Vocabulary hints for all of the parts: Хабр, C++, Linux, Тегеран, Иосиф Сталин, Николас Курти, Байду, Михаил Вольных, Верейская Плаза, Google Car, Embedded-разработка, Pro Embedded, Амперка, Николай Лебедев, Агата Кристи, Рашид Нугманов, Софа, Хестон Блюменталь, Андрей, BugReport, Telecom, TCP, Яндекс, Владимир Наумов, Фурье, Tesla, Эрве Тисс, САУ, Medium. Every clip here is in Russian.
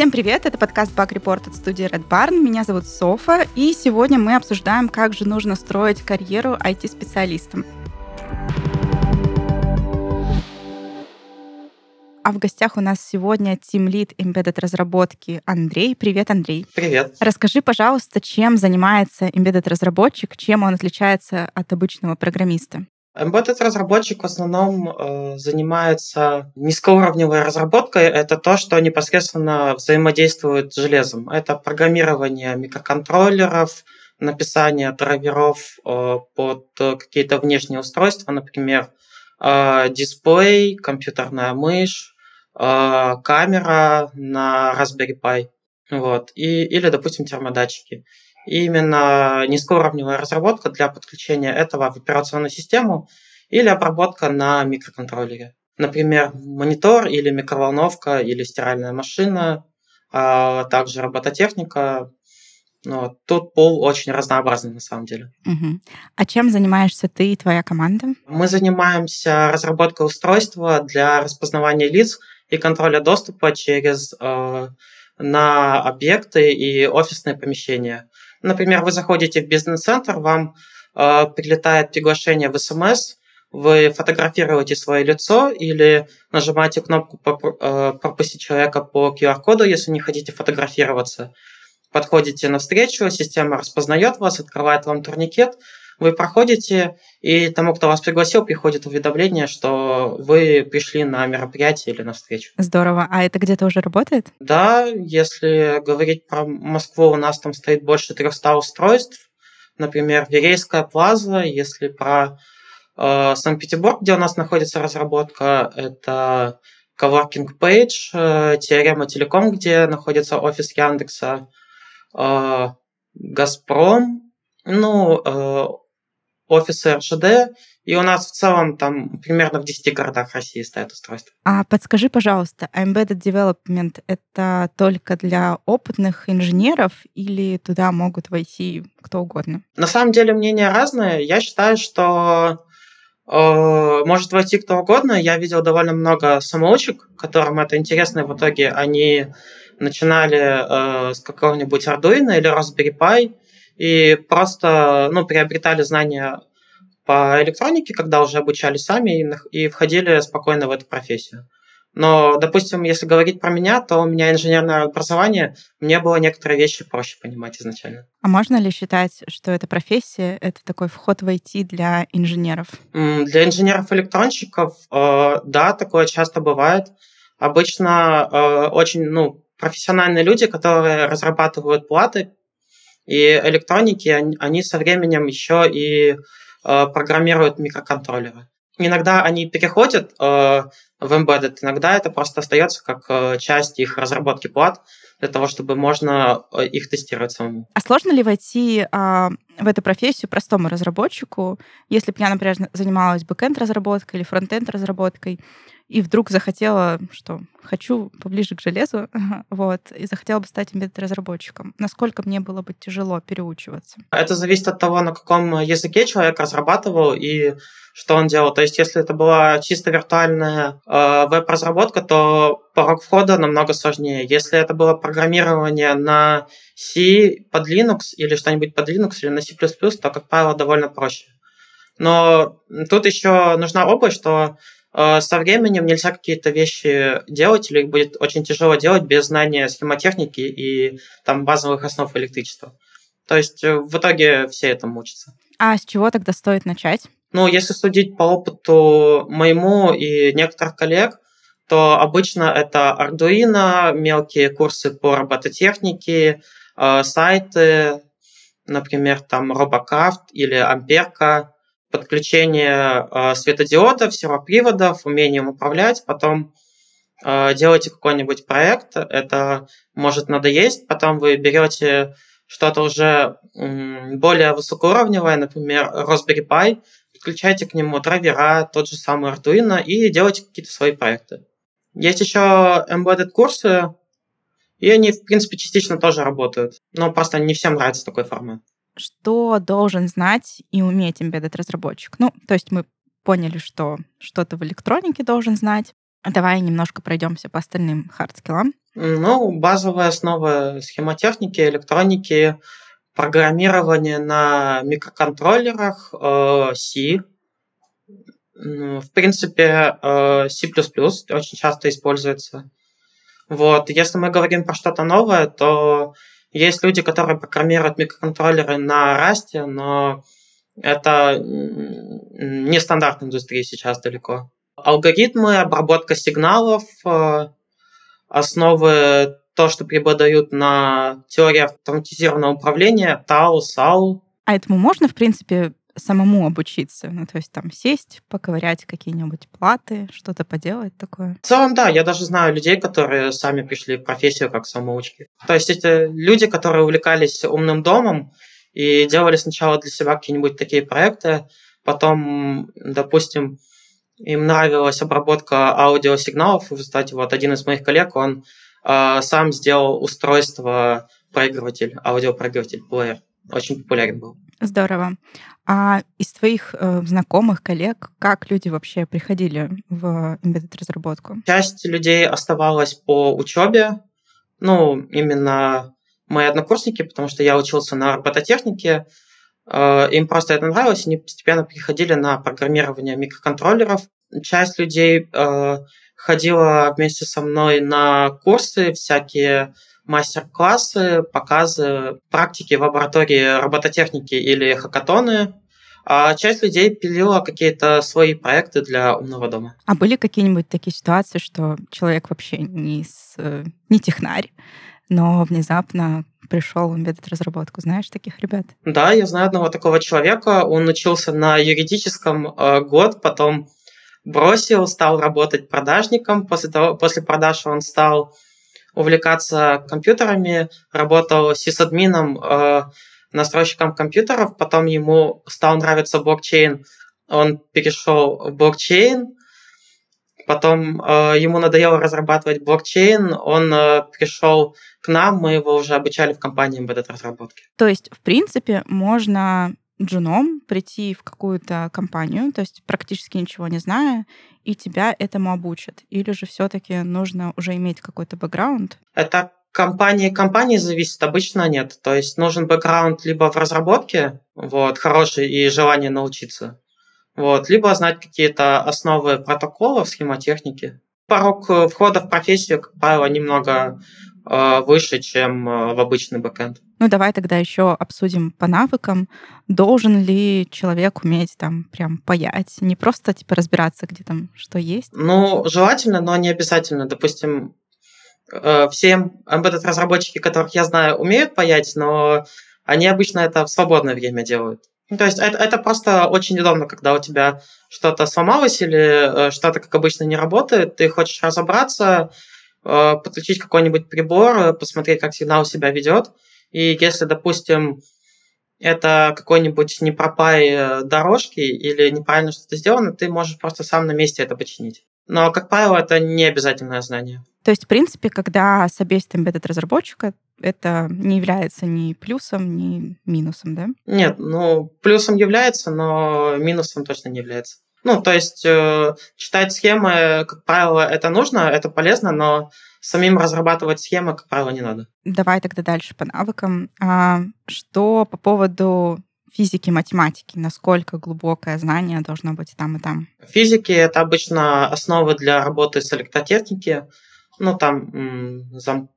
Всем привет, это подкаст BugReport от студии Red Barn, меня зовут Софа, и сегодня мы обсуждаем, как же нужно строить карьеру IT-специалистам. А в гостях у нас сегодня тимлид Embedded разработки Андрей. Привет, Андрей. Привет. Расскажи, пожалуйста, чем занимается Embedded разработчик, чем он отличается от обычного программиста? Embedded-разработчик в основном занимается низкоуровневой разработкой. Это то, что непосредственно взаимодействует с железом. Это программирование микроконтроллеров, написание драйверов под какие-то внешние устройства, например, дисплей, компьютерная мышь, камера на Raspberry Pi, вот, или, допустим, термодатчики. И именно низкоуровневая разработка для подключения этого в операционную систему или обработка на микроконтроллере. Например, монитор или микроволновка или стиральная машина, а также робототехника. Но тут пол очень разнообразный на самом деле. Угу. А чем занимаешься ты и твоя команда? Мы занимаемся разработкой устройства для распознавания лиц и контроля доступа через на объекты и офисные помещения. Например, вы заходите в бизнес-центр, вам прилетает приглашение в СМС, вы фотографируете свое лицо или нажимаете кнопку «Пропустить человека по QR-коду», если не хотите фотографироваться. Подходите навстречу, система распознает вас, открывает вам турникет, вы проходите, и тому, кто вас пригласил, приходит уведомление, что вы пришли на мероприятие или на встречу. Здорово. А это где-то уже работает? Да, если говорить про Москву, у нас там стоит больше 300 устройств. Например, Верейская Плаза. Если про Санкт-Петербург, где у нас находится разработка, это Coworking Page, Teorema, Telecom, где находится офис Яндекса, Газпром, офисы РЖД, и у нас в целом там примерно в 10 городах России стоят устройства. А подскажи, пожалуйста, Embedded Development — это только для опытных инженеров или туда могут войти кто угодно? На самом деле мнения разные. Я считаю, что может войти кто угодно. Я видел довольно много самоучек, которым это интересно, и в итоге они начинали с какого-нибудь Arduino или Raspberry Pi и просто приобретали знания по электронике, когда уже обучались сами и входили спокойно в эту профессию. Но, допустим, если говорить про меня, то у меня инженерное образование, мне было некоторые вещи проще понимать изначально. А можно ли считать, что эта профессия — это такой вход в IT для инженеров? Для инженеров-электронщиков, да, такое часто бывает. Обычно очень профессиональные люди, которые разрабатывают платы и электроники, они со временем еще и программируют микроконтроллеры. Иногда они переходят в Embedded, иногда это просто остается как часть их разработки плат для того, чтобы можно их тестировать самому. А сложно ли войти в эту профессию простому разработчику, если бы я, например, занималась бэкэнд-разработкой или фронтенд-разработкой, и вдруг захотела, что хочу поближе к железу, вот, и захотела бы стать Embedded-разработчиком? Насколько мне было бы тяжело переучиваться? Это зависит от того, на каком языке человек разрабатывал и что он делал. То есть, если это была чисто виртуальная веб-разработка, то порог входа намного сложнее. Если это было программирование на C под Linux или что-нибудь под Linux или на C++, то, как правило, довольно проще. Но тут еще нужна обувь, что со временем нельзя какие-то вещи делать, или их будет очень тяжело делать без знания схемотехники и там базовых основ электричества. То есть в итоге все этому учатся. А с чего тогда стоит начать? Если судить по опыту моему и некоторых коллег, то обычно это Arduino, мелкие курсы по робототехнике, сайты, например, там Robocraft или Амперка, подключение светодиодов, сервоприводов, умением управлять, потом делаете какой-нибудь проект, это может надоесть, потом вы берете что-то уже более высокоуровневое, например, Raspberry Pi, подключаете к нему драйвера, тот же самый Arduino и делаете какие-то свои проекты. Есть еще Embedded курсы, и они, в принципе, частично тоже работают, но просто не всем нравится такой формат. Что должен знать и уметь Embedded разработчик? То есть мы поняли, что что-то в электронике должен знать, Давай немножко пройдемся по остальным хардскиллам. Ну, базовая основа схемотехники, электроники, программирование на микроконтроллерах, C. В принципе, C++ очень часто используется. Вот. Если мы говорим про что-то новое, то есть люди, которые программируют микроконтроллеры на Rust, но это не стандартная индустрия сейчас далеко. Алгоритмы, обработка сигналов, основы, то, что преподают на теории автоматизированного управления, ТАУ, САУ. А этому можно, в принципе, самому обучиться? Ну, то есть там сесть, поковырять какие-нибудь платы, что-то поделать такое? В целом, да. Я даже знаю людей, которые сами пришли в профессию как самоучки. То есть это люди, которые увлекались умным домом и делали сначала для себя какие-нибудь такие проекты, потом, допустим, им нравилась обработка аудиосигналов. В результате вот один из моих коллег, он сам сделал устройство, проигрыватель, аудиопроигрыватель, плеер. Очень популярен был. Здорово. А из твоих знакомых, коллег, как люди вообще приходили в embedded-разработку? Часть людей оставалась по учебе. Ну, именно мои однокурсники, потому что я учился на робототехнике. Им просто это нравилось, они постепенно переходили на программирование микроконтроллеров. Часть людей ходила вместе со мной на курсы, всякие мастер-классы, показы, практики в лаборатории робототехники или хакатоны. А часть людей пилила какие-то свои проекты для умного дома. А были какие-нибудь такие ситуации, что человек вообще не технарь, но внезапно пришел в embedded-разработку? Знаешь таких ребят? Да, я знаю одного такого человека. Он учился на юридическом год, потом бросил, стал работать продажником. После продаж он стал увлекаться компьютерами, работал сисадмином, настройщиком компьютеров. Потом ему стал нравиться блокчейн. Он перешел в блокчейн. Потом ему надоело разрабатывать блокчейн, он пришел к нам, мы его уже обучали в компании embedded-разработки. То есть, в принципе, можно джуном прийти в какую-то компанию, то есть практически ничего не зная, и тебя этому обучат? Или же все-таки нужно уже иметь какой-то бэкграунд? Это компании зависит, обычно нет. То есть нужен бэкграунд либо в разработке, вот, хороший, и желание научиться. Вот, либо знать какие-то основы протоколов, схемотехники. Порог входа в профессию, как правило, немного выше, чем в обычный бэкэнд. Ну, давай тогда еще обсудим по навыкам. Должен ли человек уметь там прям паять? Не просто типа разбираться, где там что есть? Ну, желательно, но не обязательно. Допустим, все embedded-разработчики, которых я знаю, умеют паять, но они обычно это в свободное время делают. То есть это просто очень удобно, когда у тебя что-то сломалось или что-то, как обычно, не работает, ты хочешь разобраться, подключить какой-нибудь прибор, посмотреть, как сигнал себя ведет. И если, допустим, это какой-нибудь не пропай дорожки или неправильно что-то сделано, ты можешь просто сам на месте это починить. Но, как правило, это не обязательное знание. То есть, в принципе, когда собесит embedded-разработчика, это не является ни плюсом, ни минусом, да? Нет, ну, плюсом является, но минусом точно не является. Ну, то есть, читать схемы, как правило, это нужно, это полезно, но самим разрабатывать схемы, как правило, не надо. Давай тогда дальше по навыкам. Что по поводу физики, математики? Насколько глубокое знание должно быть там и там? Физики — это обычно основы для работы с электротехникой. Ну, там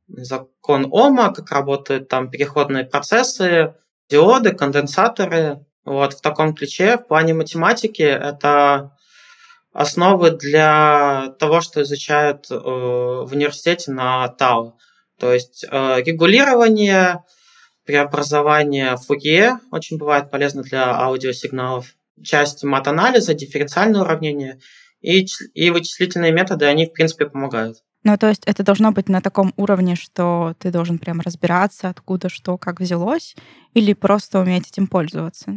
закон Ома, как работают там переходные процессы, диоды, конденсаторы. Вот в таком ключе. В плане математики это основы для того, что изучают в университете на ТАУ. То есть регулирование, преобразование Фурье очень бывает полезно для аудиосигналов. Часть матанализа, дифференциальное уравнение и вычислительные методы, они, в принципе, помогают. Ну, то есть это должно быть на таком уровне, что ты должен прям разбираться, откуда что, как взялось, или просто уметь этим пользоваться?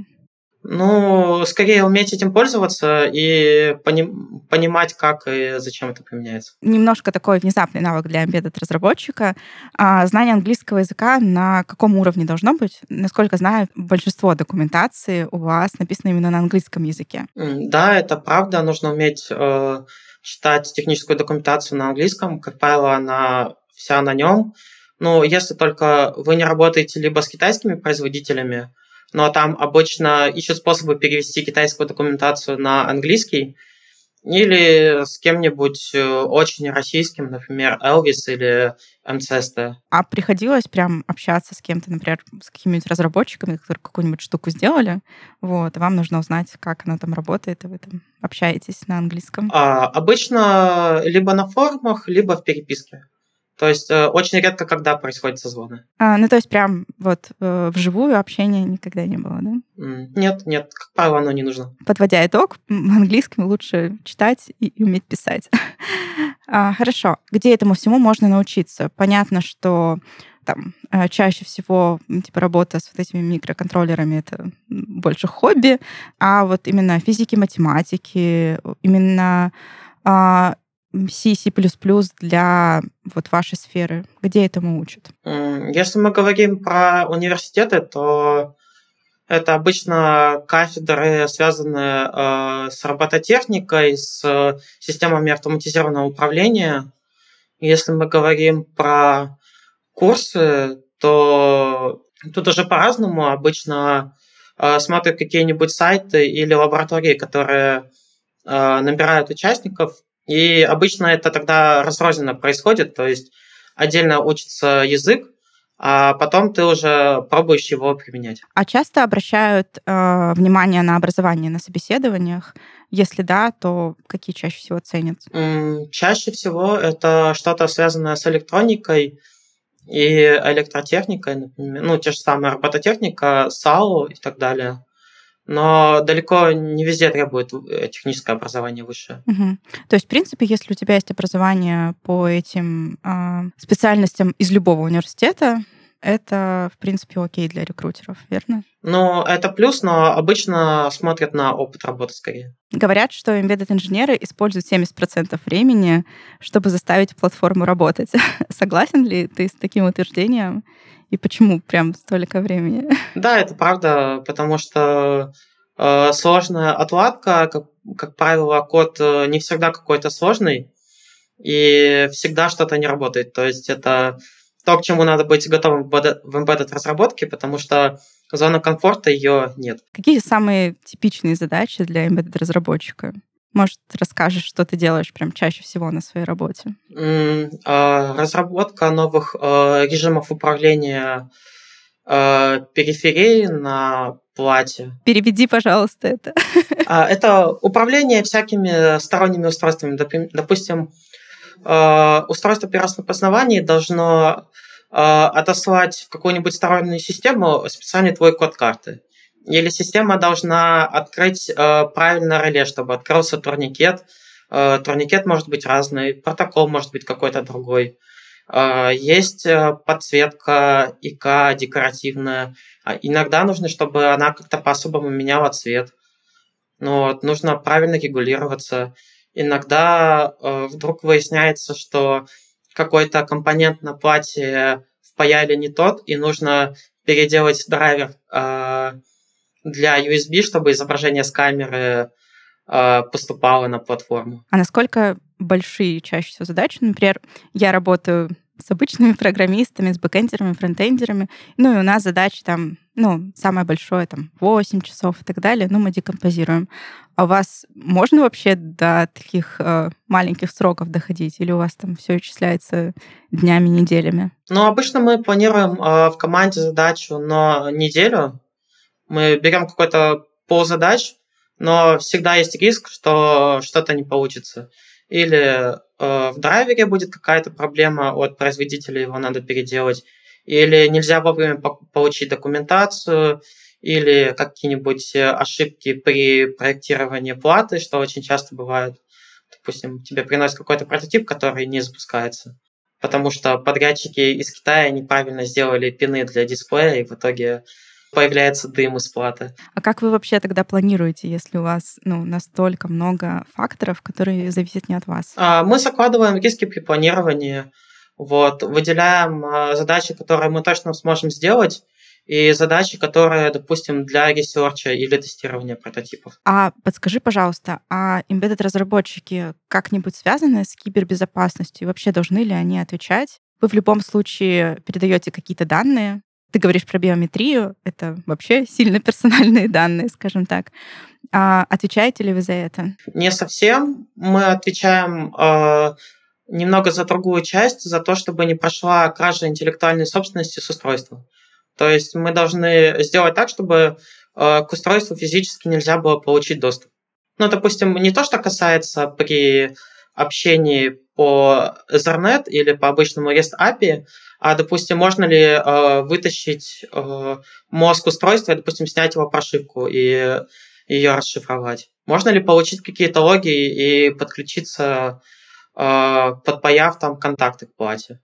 Ну, скорее уметь этим пользоваться и понимать, как и зачем это применяется. Немножко такой внезапный навык для embedded-разработчика. Знание английского языка на каком уровне должно быть? Насколько знаю, большинство документации у вас написано именно на английском языке. Да, это правда. Нужно уметь читать техническую документацию на английском, как правило, она вся на нем. Ну, если только вы не работаете либо с китайскими производителями, но там обычно ищут способы перевести китайскую документацию на английский, или с кем-нибудь очень российским, например, Elvis или MCST. А приходилось прям общаться с кем-то, например, с какими-нибудь разработчиками, которые какую-нибудь штуку сделали, вот, и вам нужно узнать, как она там работает, и вы там общаетесь на английском? Обычно либо на форумах, либо в переписке. То есть очень редко, когда происходят созвоны. Ну, то есть прям вот вживую общения никогда не было, да? Нет, как правило, оно не нужно. Подводя итог, английским лучше читать и уметь писать. Хорошо. Где этому всему можно научиться? Понятно, что там чаще всего типа работа с вот этими микроконтроллерами — это больше хобби, а вот именно физики, математики, именно... C, C++ для вот вашей сферы? Где этому учат? Если мы говорим про университеты, то это обычно кафедры, связанные с робототехникой, с системами автоматизированного управления. Если мы говорим про курсы, то тут уже по-разному. Обычно смотрят какие-нибудь сайты или лаборатории, которые набирают участников. И обычно это тогда разрозненно происходит, то есть отдельно учится язык, а потом ты уже пробуешь его применять. А часто обращают внимание на образование на собеседованиях? Если да, то какие чаще всего ценят? Чаще всего это что-то связанное с электроникой и электротехникой, например, ну, те же самые робототехника, САУ и так далее. Но далеко не везде требует техническое образование высшее. Угу. То есть, в принципе, если у тебя есть образование по этим специальностям из любого университета, это, в принципе, окей для рекрутеров, верно? Ну, это плюс, но обычно смотрят на опыт работы скорее. Говорят, что embedded-инженеры используют 70% времени, чтобы заставить платформу работать. Согласен ли ты с таким утверждением? И почему прям столько времени? Да, это правда, потому что сложная отладка, как правило, код не всегда какой-то сложный, и всегда что-то не работает. То есть это то, к чему надо быть готовым в embedded-разработке, потому что зона комфорта ее нет. Какие самые типичные задачи для embedded-разработчика? Может, расскажешь, что ты делаешь прям чаще всего на своей работе? Разработка новых режимов управления периферией на плате. Переведи, пожалуйста, это. Это управление всякими сторонними устройствами. Допустим, устройство при распознавании должно отослать в какую-нибудь стороннюю систему специальный твой код карты. Или система должна открыть правильно реле, чтобы открылся турникет. Турникет может быть разный, протокол может быть какой-то другой. Есть подсветка ИК декоративная. Иногда нужно, чтобы она как-то по-особому меняла цвет. Но вот, нужно правильно регулироваться. Иногда вдруг выясняется, что какой-то компонент на плате впаяли не тот, и нужно переделать драйвер для USB, чтобы изображение с камеры поступало на платформу. А насколько большие чаще всего задачи? Например, я работаю с обычными программистами, с бэкэндерами, фронтендерами, ну и у нас задачи там, ну, самое большое, там, 8 часов и так далее, ну, мы декомпозируем. А у вас можно вообще до таких маленьких сроков доходить? Или у вас там все исчисляется днями, неделями? Ну, обычно мы планируем в команде задачу на неделю. Мы берем какой-то ползадач, но всегда есть риск, что что-то не получится. Или в драйвере будет какая-то проблема от производителя, его надо переделать. Или нельзя вовремя получить документацию, или какие-нибудь ошибки при проектировании платы, что очень часто бывает. Допустим, тебе приносят какой-то прототип, который не запускается, потому что подрядчики из Китая неправильно сделали пины для дисплея, и в итоге появляется дым из платы. А как вы вообще тогда планируете, если у вас настолько много факторов, которые зависят не от вас? Мы закладываем риски при планировании, выделяем задачи, которые мы точно сможем сделать, и задачи, которые, допустим, для ресерча или тестирования прототипов. А подскажи, пожалуйста, а embedded-разработчики как-нибудь связаны с кибербезопасностью? И вообще должны ли они отвечать? Вы в любом случае передаете какие-то данные. Ты говоришь про биометрию, это вообще сильно персональные данные, скажем так. А отвечаете ли вы за это? Не совсем. Мы отвечаем немного за другую часть, за то, чтобы не прошла кража интеллектуальной собственности с устройства. То есть мы должны сделать так, чтобы к устройству физически нельзя было получить доступ. Ну, допустим, не то, что касается при общении по Ethernet или по обычному REST API, а, допустим, можно ли вытащить мозг устройства, допустим, снять его прошивку и ее расшифровать? Можно ли получить какие-то логи и подключиться, подпаяв там контакты к плате?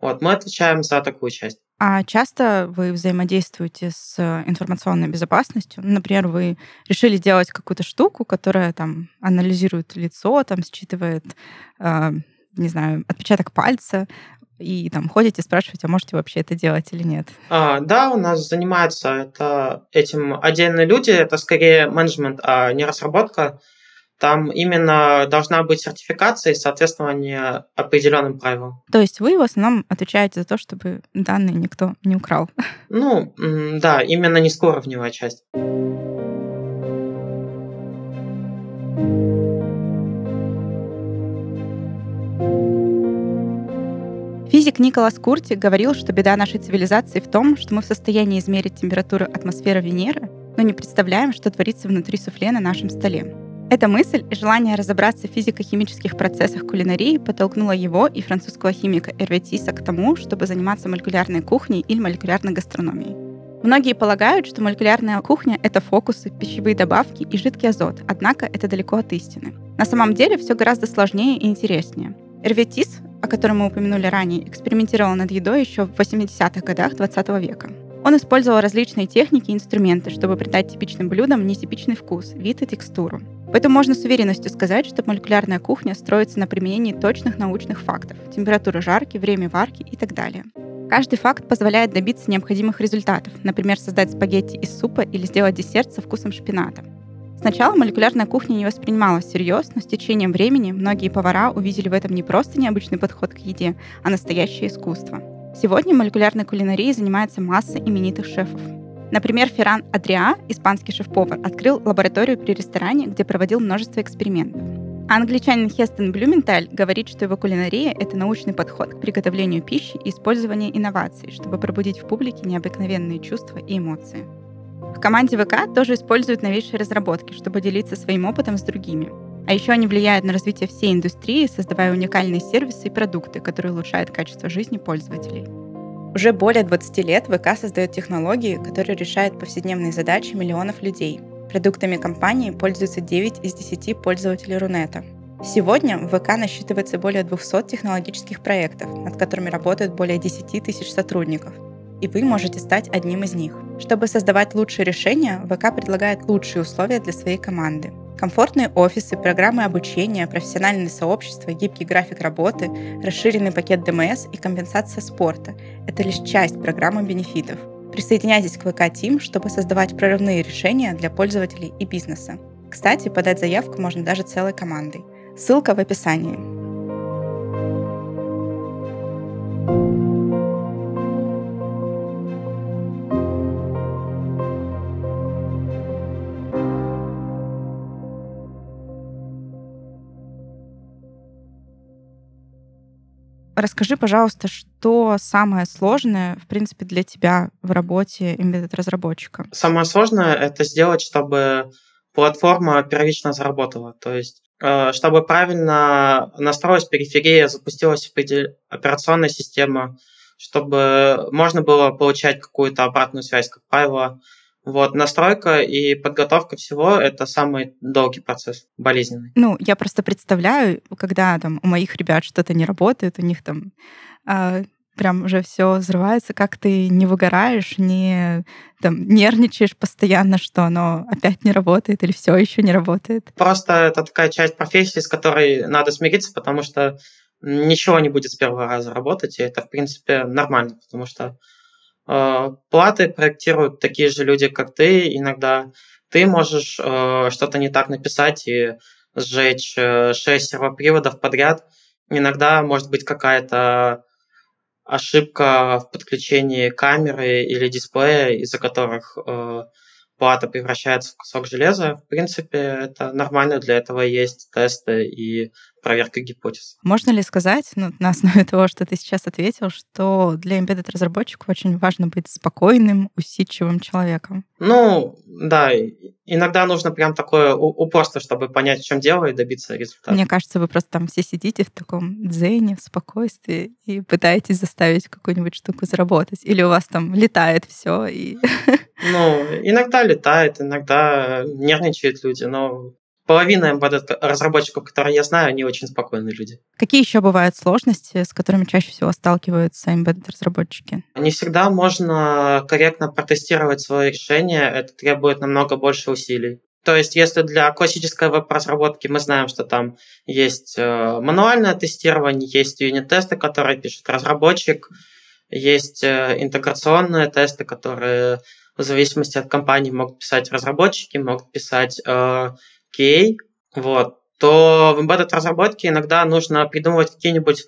Вот, мы отвечаем за такую часть. А часто вы взаимодействуете с информационной безопасностью? Например, вы решили делать какую-то штуку, которая там анализирует лицо, там считывает, не знаю, отпечаток пальца, и там ходите, спрашиваете, а можете вообще это делать или нет? Да, у нас занимаются этим отдельные люди. Это скорее менеджмент, а не разработка. Там именно должна быть сертификация и соответствование определенным правилам. То есть вы в основном отвечаете за то, чтобы данные никто не украл? Ну, да, именно низкоуровневая часть. Физик Николас Курти говорил, что беда нашей цивилизации в том, что мы в состоянии измерить температуру атмосферы Венеры, но не представляем, что творится внутри суфле на нашем столе. Эта мысль и желание разобраться в физико-химических процессах кулинарии подтолкнуло его и французского химика Эрве Тисса к тому, чтобы заниматься молекулярной кухней или молекулярной гастрономией. Многие полагают, что молекулярная кухня — это фокусы, пищевые добавки и жидкий азот, однако это далеко от истины. На самом деле все гораздо сложнее и интереснее. Эрве Тисс, о котором мы упомянули ранее, экспериментировал над едой еще в 80-х годах XX века. Он использовал различные техники и инструменты, чтобы придать типичным блюдам нетипичный вкус, вид и текстуру. Поэтому можно с уверенностью сказать, что молекулярная кухня строится на применении точных научных фактов — температуры жарки, время варки и так далее. Каждый факт позволяет добиться необходимых результатов, например, создать спагетти из супа или сделать десерт со вкусом шпината. Сначала молекулярная кухня не воспринималась всерьез, но с течением времени многие повара увидели в этом не просто необычный подход к еде, а настоящее искусство. Сегодня молекулярной кулинарией занимается масса именитых шефов. Например, Ферран Адриа, испанский шеф-повар, открыл лабораторию при ресторане, где проводил множество экспериментов. А англичанин Хестон Блюменталь говорит, что его кулинария — это научный подход к приготовлению пищи и использованию инноваций, чтобы пробудить в публике необыкновенные чувства и эмоции. В команде ВК тоже используют новейшие разработки, чтобы делиться своим опытом с другими. А еще они влияют на развитие всей индустрии, создавая уникальные сервисы и продукты, которые улучшают качество жизни пользователей. Уже более 20 лет ВК создает технологии, которые решают повседневные задачи миллионов людей. Продуктами компании пользуются 9 из 10 пользователей Рунета. Сегодня в ВК насчитывается более 200 технологических проектов, над которыми работают более 10 тысяч сотрудников. И вы можете стать одним из них. Чтобы создавать лучшие решения, ВК предлагает лучшие условия для своей команды. Комфортные офисы, программы обучения, профессиональные сообщества, гибкий график работы, расширенный пакет ДМС и компенсация спорта – это лишь часть программы бенефитов. Присоединяйтесь к ВК Team, чтобы создавать прорывные решения для пользователей и бизнеса. Кстати, подать заявку можно даже целой командой. Ссылка в описании. Расскажи, пожалуйста, что самое сложное, в принципе, для тебя в работе embedded-разработчика? Самое сложное — это сделать, чтобы платформа первично заработала. То есть, чтобы правильно настроилась периферия, запустилась операционная система, чтобы можно было получать какую-то обратную связь, как правило. Вот, настройка и подготовка всего — это самый долгий процесс, болезненный. Ну, я просто представляю, когда там у моих ребят что-то не работает, у них там прям уже все взрывается, как ты не выгораешь, не там, нервничаешь постоянно, что оно опять не работает или все еще не работает. Просто это такая часть профессии, с которой надо смириться, потому что ничего не будет с первого раза работать, и это, в принципе, нормально, потому что Платы проектируют такие же люди, как ты. Иногда ты можешь что-то не так написать и сжечь 6 сервоприводов подряд. Иногда может быть какая-то ошибка в подключении камеры или дисплея, из-за которых плата превращается в кусок железа. В принципе, это нормально, для этого есть тесты и проверка гипотез. Можно ли сказать, на основе того, что ты сейчас ответил, что для embedded-разработчиков очень важно быть спокойным, усидчивым человеком? Да, иногда нужно прям такое упорство, чтобы понять, в чем дело, и добиться результата. Мне кажется, вы просто там все сидите в таком дзене, в спокойствии, и пытаетесь заставить какую-нибудь штуку заработать. Или у вас там летает все и... Иногда летает, иногда нервничают люди, но... Половина разработчиков, которые я знаю, они очень спокойные люди. Какие еще бывают сложности, с которыми чаще всего сталкиваются embedded-разработчики? Не всегда можно корректно протестировать свое решение. Это требует намного больше усилий. То есть, если для классической веб-разработки мы знаем, что там есть мануальное тестирование, есть юнит-тесты, которые пишет разработчик, есть интеграционные тесты, которые в зависимости от компании могут писать разработчики, могут писать... QA, то в embedded разработке иногда нужно придумывать какие-нибудь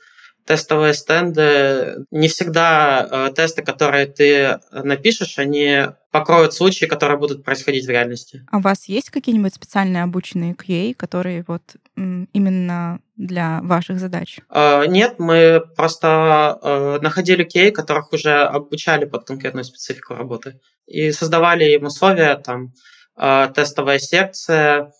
тестовые стенды. Не всегда тесты, которые ты напишешь, они покроют случаи, которые будут происходить в реальности. А у вас есть какие-нибудь специально обученные QA, которые именно для ваших задач? Нет, мы просто находили QA, которых уже обучали под конкретную специфику работы. И создавали им условия, там, тестовая секция,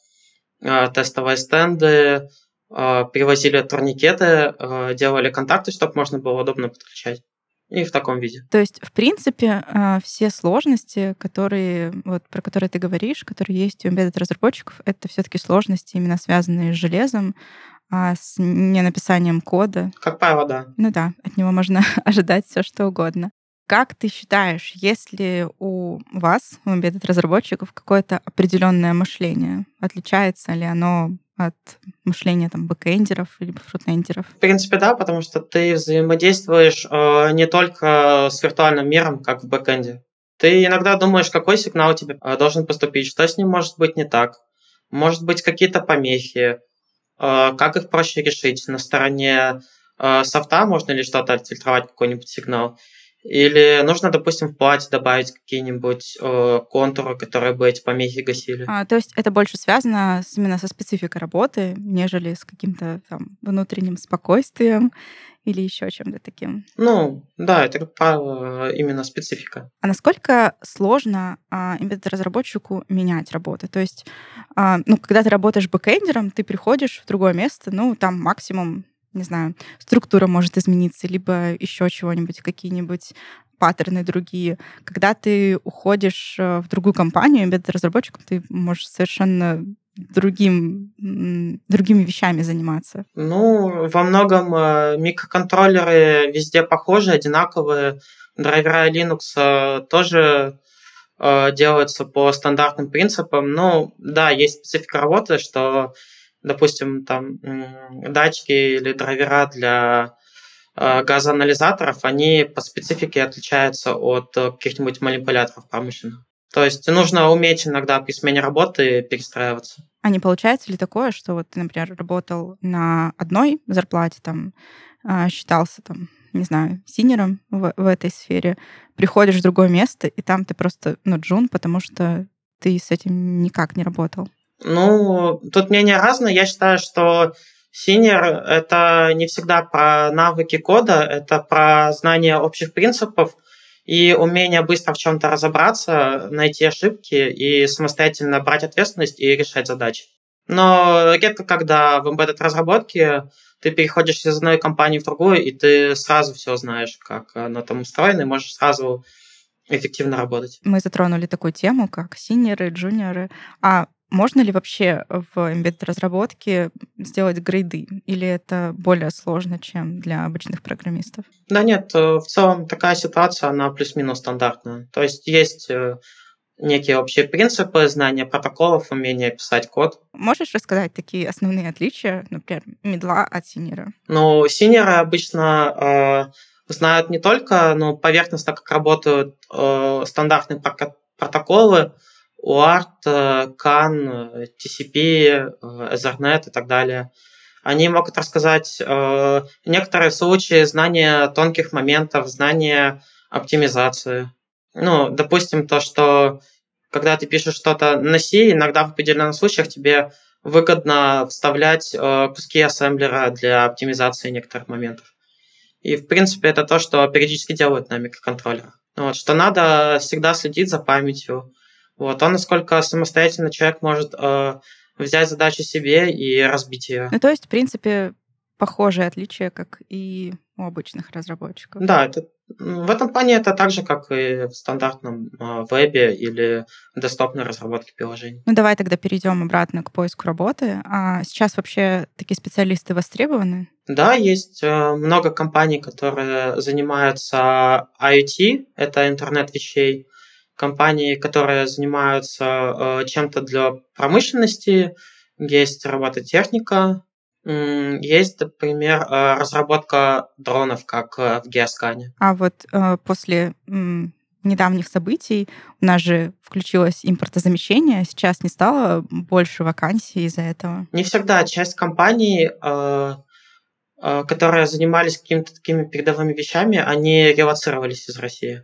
тестовые стенды, привозили турникеты, делали контакты, чтобы можно было удобно подключать. И в таком виде. То есть, в принципе, все сложности, про которые ты говоришь, которые есть у embedded-разработчиков, это все-таки сложности, именно связанные с железом, с ненаписанием кода. Как правило, да. От него можно ожидать все что угодно. Как ты считаешь, есть ли у вас, у embedded-разработчиков, какое-то определенное мышление? Отличается ли оно от мышления бэкэндеров или фронтендеров? В принципе, да, потому что ты взаимодействуешь не только с виртуальным миром, как в бэкэнде. Ты иногда думаешь, какой сигнал тебе должен поступить, что с ним может быть не так, может быть какие-то помехи, как их проще решить. На стороне софта можно ли что-то отфильтровать, какой-нибудь сигнал? Или нужно, допустим, в плате добавить какие-нибудь контуры, которые бы эти помехи гасили. То есть это больше связано именно со спецификой работы, нежели с каким-то внутренним спокойствием или еще чем-то таким? Это, как правило, именно специфика. А насколько сложно embedded-разработчику менять работу? То есть, когда ты работаешь бэкэндером, ты приходишь в другое место, там максимум, не знаю, структура может измениться, либо еще чего-нибудь, какие-нибудь паттерны другие. Когда ты уходишь в другую компанию, embedded-разработчиком, ты можешь совершенно другими вещами заниматься. Во многом микроконтроллеры везде похожи, одинаковые. Драйвера Linux тоже делаются по стандартным принципам. Есть специфика работы, что... Допустим, датчики или драйвера для газоанализаторов, они по специфике отличаются от каких-нибудь манипуляторов промышленных. То есть нужно уметь иногда при смене работы перестраиваться. А не получается ли такое, что ты, например, работал на одной зарплате, считался синьором в этой сфере, приходишь в другое место, и там ты просто джун, потому что ты с этим никак не работал? Тут мнения разные. Я считаю, что синьор — это не всегда про навыки кода, это про знание общих принципов и умение быстро в чем-то разобраться, найти ошибки и самостоятельно брать ответственность и решать задачи. Но редко, когда в embedded-разработке ты переходишь из одной компании в другую, и ты сразу все знаешь, как оно там устроено, и можешь сразу эффективно работать. Мы затронули такую тему, как синьоры, джуниоры. Можно ли вообще в embedded-разработке сделать грейды? Или это более сложно, чем для обычных программистов? Да нет, в целом такая ситуация, она плюс-минус стандартная. То есть некие общие принципы, знания протоколов, умение писать код. Можешь рассказать такие основные отличия, например, мидла от синьора? Синьоры обычно знают не только поверхностно, как работают стандартные протоколы UART, CAN, TCP, Ethernet и так далее. Они могут рассказать некоторые случаи знания тонких моментов, знания оптимизации. Допустим, то, что когда ты пишешь что-то на C, иногда в определенных случаях тебе выгодно вставлять куски ассемблера для оптимизации некоторых моментов. И, в принципе, это то, что периодически делают на микроконтроллерах. Что надо всегда следить за памятью. То, насколько самостоятельно человек может взять задачу себе и разбить ее. То есть, в принципе, похожие отличия, как и у обычных разработчиков. Да, в этом плане это так же, как и в стандартном вебе или десктопной разработке приложений. Давай тогда перейдем обратно к поиску работы. А сейчас вообще такие специалисты востребованы? Да, есть много компаний, которые занимаются IoT, это интернет вещей, компании, которые занимаются чем-то для промышленности, есть робототехника, есть, например, разработка дронов, как в Геоскане. А вот после недавних событий у нас же включилось импортозамещение, сейчас не стало больше вакансий из-за этого? Не всегда. Часть компаний, которые занимались какими-то такими передовыми вещами, они релоцировались из России.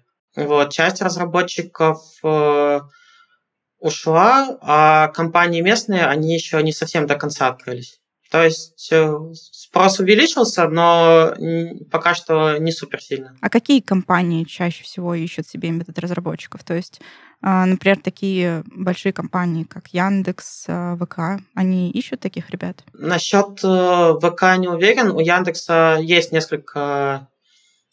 Часть разработчиков ушла, а компании местные, они еще не совсем до конца открылись. То есть спрос увеличился, но пока что не супер сильно. А какие компании чаще всего ищут себе embedded-разработчиков? То есть, например, такие большие компании, как Яндекс, ВК, они ищут таких ребят? Насчет ВК не уверен. У Яндекса есть несколько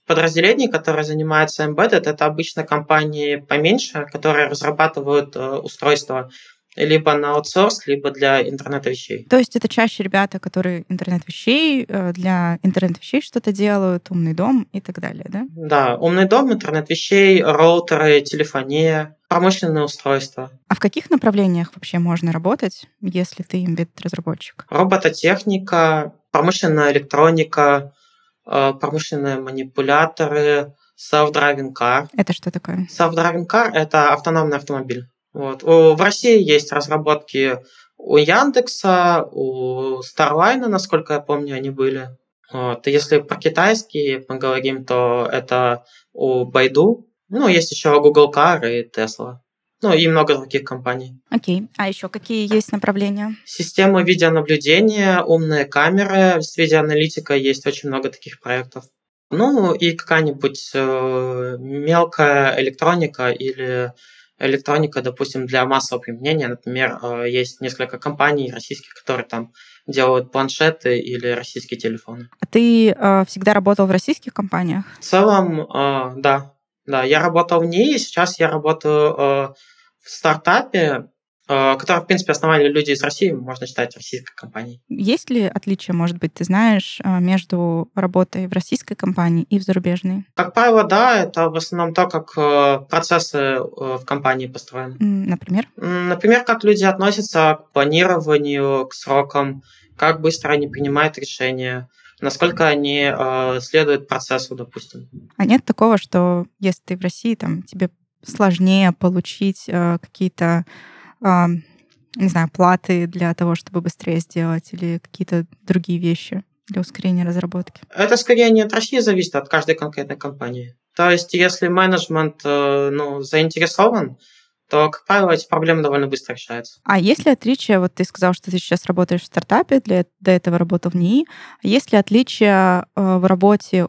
подразделений, которые занимаются embedded. Это обычно компании поменьше, которые разрабатывают устройства либо на аутсорс, либо для интернета вещей. То есть это чаще ребята, которые для интернет вещей что-то делают, умный дом и так далее, да? Да, умный дом, интернет вещей, роутеры, телефония, промышленные устройства. А в каких направлениях вообще можно работать, если ты embedded-разработчик? Робототехника, промышленная электроника, промышленные манипуляторы, self-driving car. Это что такое? Self-driving car — это автономный автомобиль. В России есть разработки у Яндекса, у Starline, насколько я помню, они были. Если про китайские поговорим, то это у Байду. Есть еще Google Car и Tesla. И много других компаний. Окей. А еще какие есть направления? Системы видеонаблюдения, умные камеры. С видеоаналитикой есть очень много таких проектов. И какая-нибудь мелкая электроника или электроника, допустим, для массового применения. Например, есть несколько компаний российских, которые там делают планшеты или российские телефоны. А ты всегда работал в российских компаниях? В целом, да. Да, я работал в ней, и сейчас я работаю в стартапе, который, в принципе, основали люди из России, можно считать российской компанией. Есть ли отличия, может быть, ты знаешь, между работой в российской компании и в зарубежной? Как правило, да, это в основном то, как процессы в компании построены. Например? Например, как люди относятся к планированию, к срокам, как быстро они принимают решения, насколько они следуют процессу, допустим. А нет такого, что если ты в России, тебе сложнее получить какие-то, платы для того, чтобы быстрее сделать, или какие-то другие вещи для ускорения разработки? Это скорее не от России зависит, а от каждой конкретной компании. То есть если менеджмент заинтересован, то, как правило, эти проблемы довольно быстро решаются. А есть ли отличия, ты сказал, что ты сейчас работаешь в стартапе, до этого работал в НИИ, есть ли отличия в работе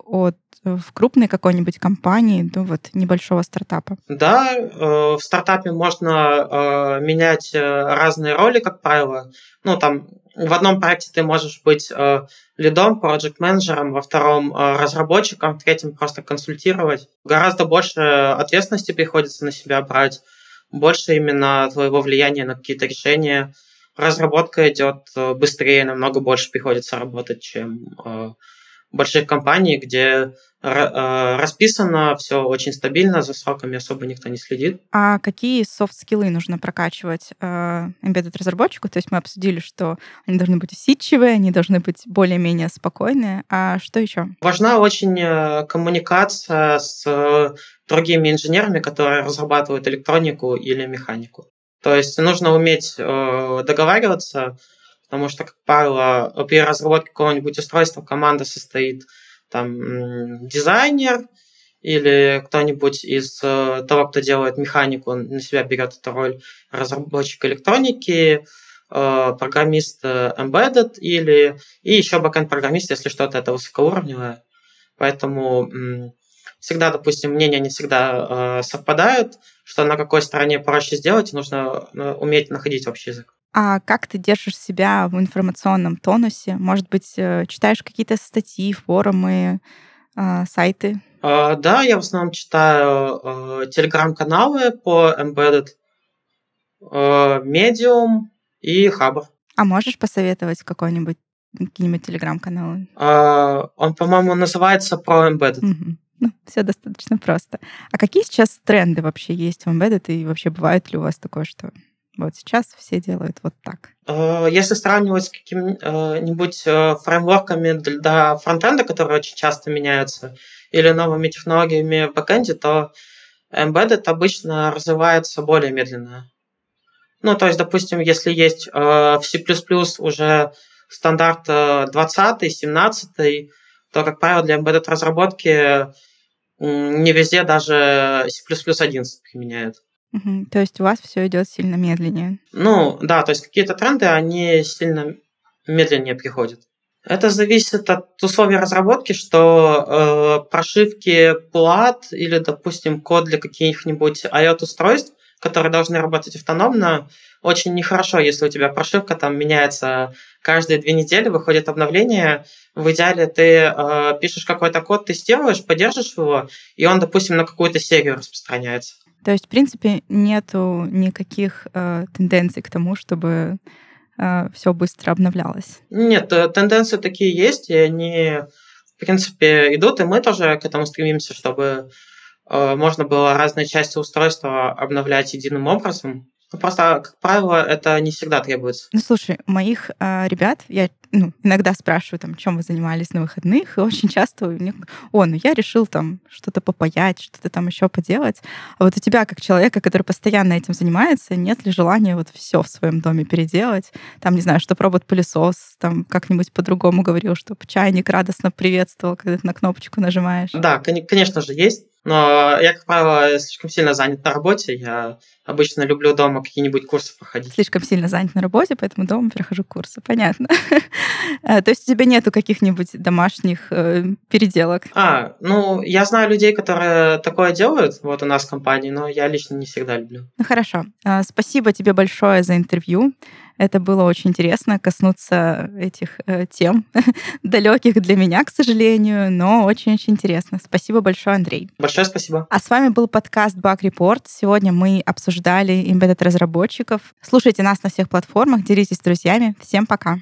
в крупной какой-нибудь компании до небольшого стартапа? Да, в стартапе можно менять разные роли, как правило. В одном проекте ты можешь быть лидом, проект-менеджером, во втором разработчиком, в третьем просто консультировать. Гораздо больше ответственности приходится на себя брать, больше именно твоего влияния на какие-то решения. Разработка идет быстрее, намного больше приходится работать, чем больших компаний, где расписано все очень стабильно, за сроками особо никто не следит. А какие софт-скиллы нужно прокачивать embedded-разработчику? То есть мы обсудили, что они должны быть усидчивые, они должны быть более-менее спокойные. А что еще? Важна очень коммуникация с другими инженерами, которые разрабатывают электронику или механику. То есть нужно уметь договариваться, потому что, как правило, при разработке какого-нибудь устройства команда состоит там дизайнер или кто-нибудь из того, кто делает механику, на себя берет эту роль, разработчик электроники, программист embedded и еще бэкэнд-программист, если что-то это высокоуровневое. Поэтому всегда, допустим, мнения не всегда совпадают, что на какой стороне проще сделать, нужно уметь находить общий язык. А как ты держишь себя в информационном тонусе? Может быть, читаешь какие-то статьи, форумы, сайты? Да, я в основном читаю телеграм-каналы по Embedded, Medium и Хабр. А можешь посоветовать какие-нибудь телеграм-каналы? Он, по-моему, называется Pro Embedded. Угу. Ну, все достаточно просто. А какие сейчас тренды вообще есть в Embedded? И вообще бывает ли у вас такое, что... Вот сейчас все делают вот так. Если сравнивать с какими-нибудь фреймворками для фронтенда, которые очень часто меняются, или новыми технологиями в бэкенде, то Embedded обычно развивается более медленно. Ну, то есть, допустим, если есть в C++ уже стандарт 20-й, 17-й, то, как правило, для Embedded-разработки не везде даже C++ 11 применяют. Угу. То есть у вас все идет сильно медленнее. Ну, да, то есть какие-то тренды, они сильно медленнее приходят. Это зависит от условий разработки, что прошивки плат или, допустим, код для каких-нибудь IoT-устройств, которые должны работать автономно, очень нехорошо, если у тебя прошивка там меняется каждые 2 недели, выходит обновление. В идеале ты пишешь какой-то код, тестируешь, поддержишь его, и он, допустим, на какую-то серию распространяется. То есть, в принципе, нету никаких тенденций к тому, чтобы все быстро обновлялось? Нет, тенденции такие есть, и они, в принципе, идут, и мы тоже к этому стремимся, чтобы можно было разные части устройства обновлять единым образом. Просто, как правило, это не всегда требуется. Ну, слушай, моих ребят, я иногда спрашиваю, там, чем вы занимались на выходных, и очень часто у них, я решил там что-то попаять, что-то там еще поделать. А вот у тебя, как человека, который постоянно этим занимается, нет ли желания вот все в своем доме переделать? Там, не знаю, чтоб робот-пылесос там как-нибудь по-другому говорил, чтоб чайник радостно приветствовал, когда ты на кнопочку нажимаешь? Да, конечно же, есть. Но я, как правило, слишком сильно занят на работе. Я обычно люблю дома какие-нибудь курсы проходить. Слишком сильно занят на работе, поэтому дома прохожу курсы. Понятно. То есть у тебя нету каких-нибудь домашних переделок? Я знаю людей, которые такое делают вот у нас в компании, но я лично не всегда люблю. Ну, хорошо. Спасибо тебе большое за интервью. Это было очень интересно коснуться этих тем, далеких для меня, к сожалению, но очень-очень интересно. Спасибо большое, Андрей. Большое спасибо. А с вами был подкаст BugReport. Сегодня мы обсуждали embedded-разработчиков. Слушайте нас на всех платформах, делитесь с друзьями. Всем пока.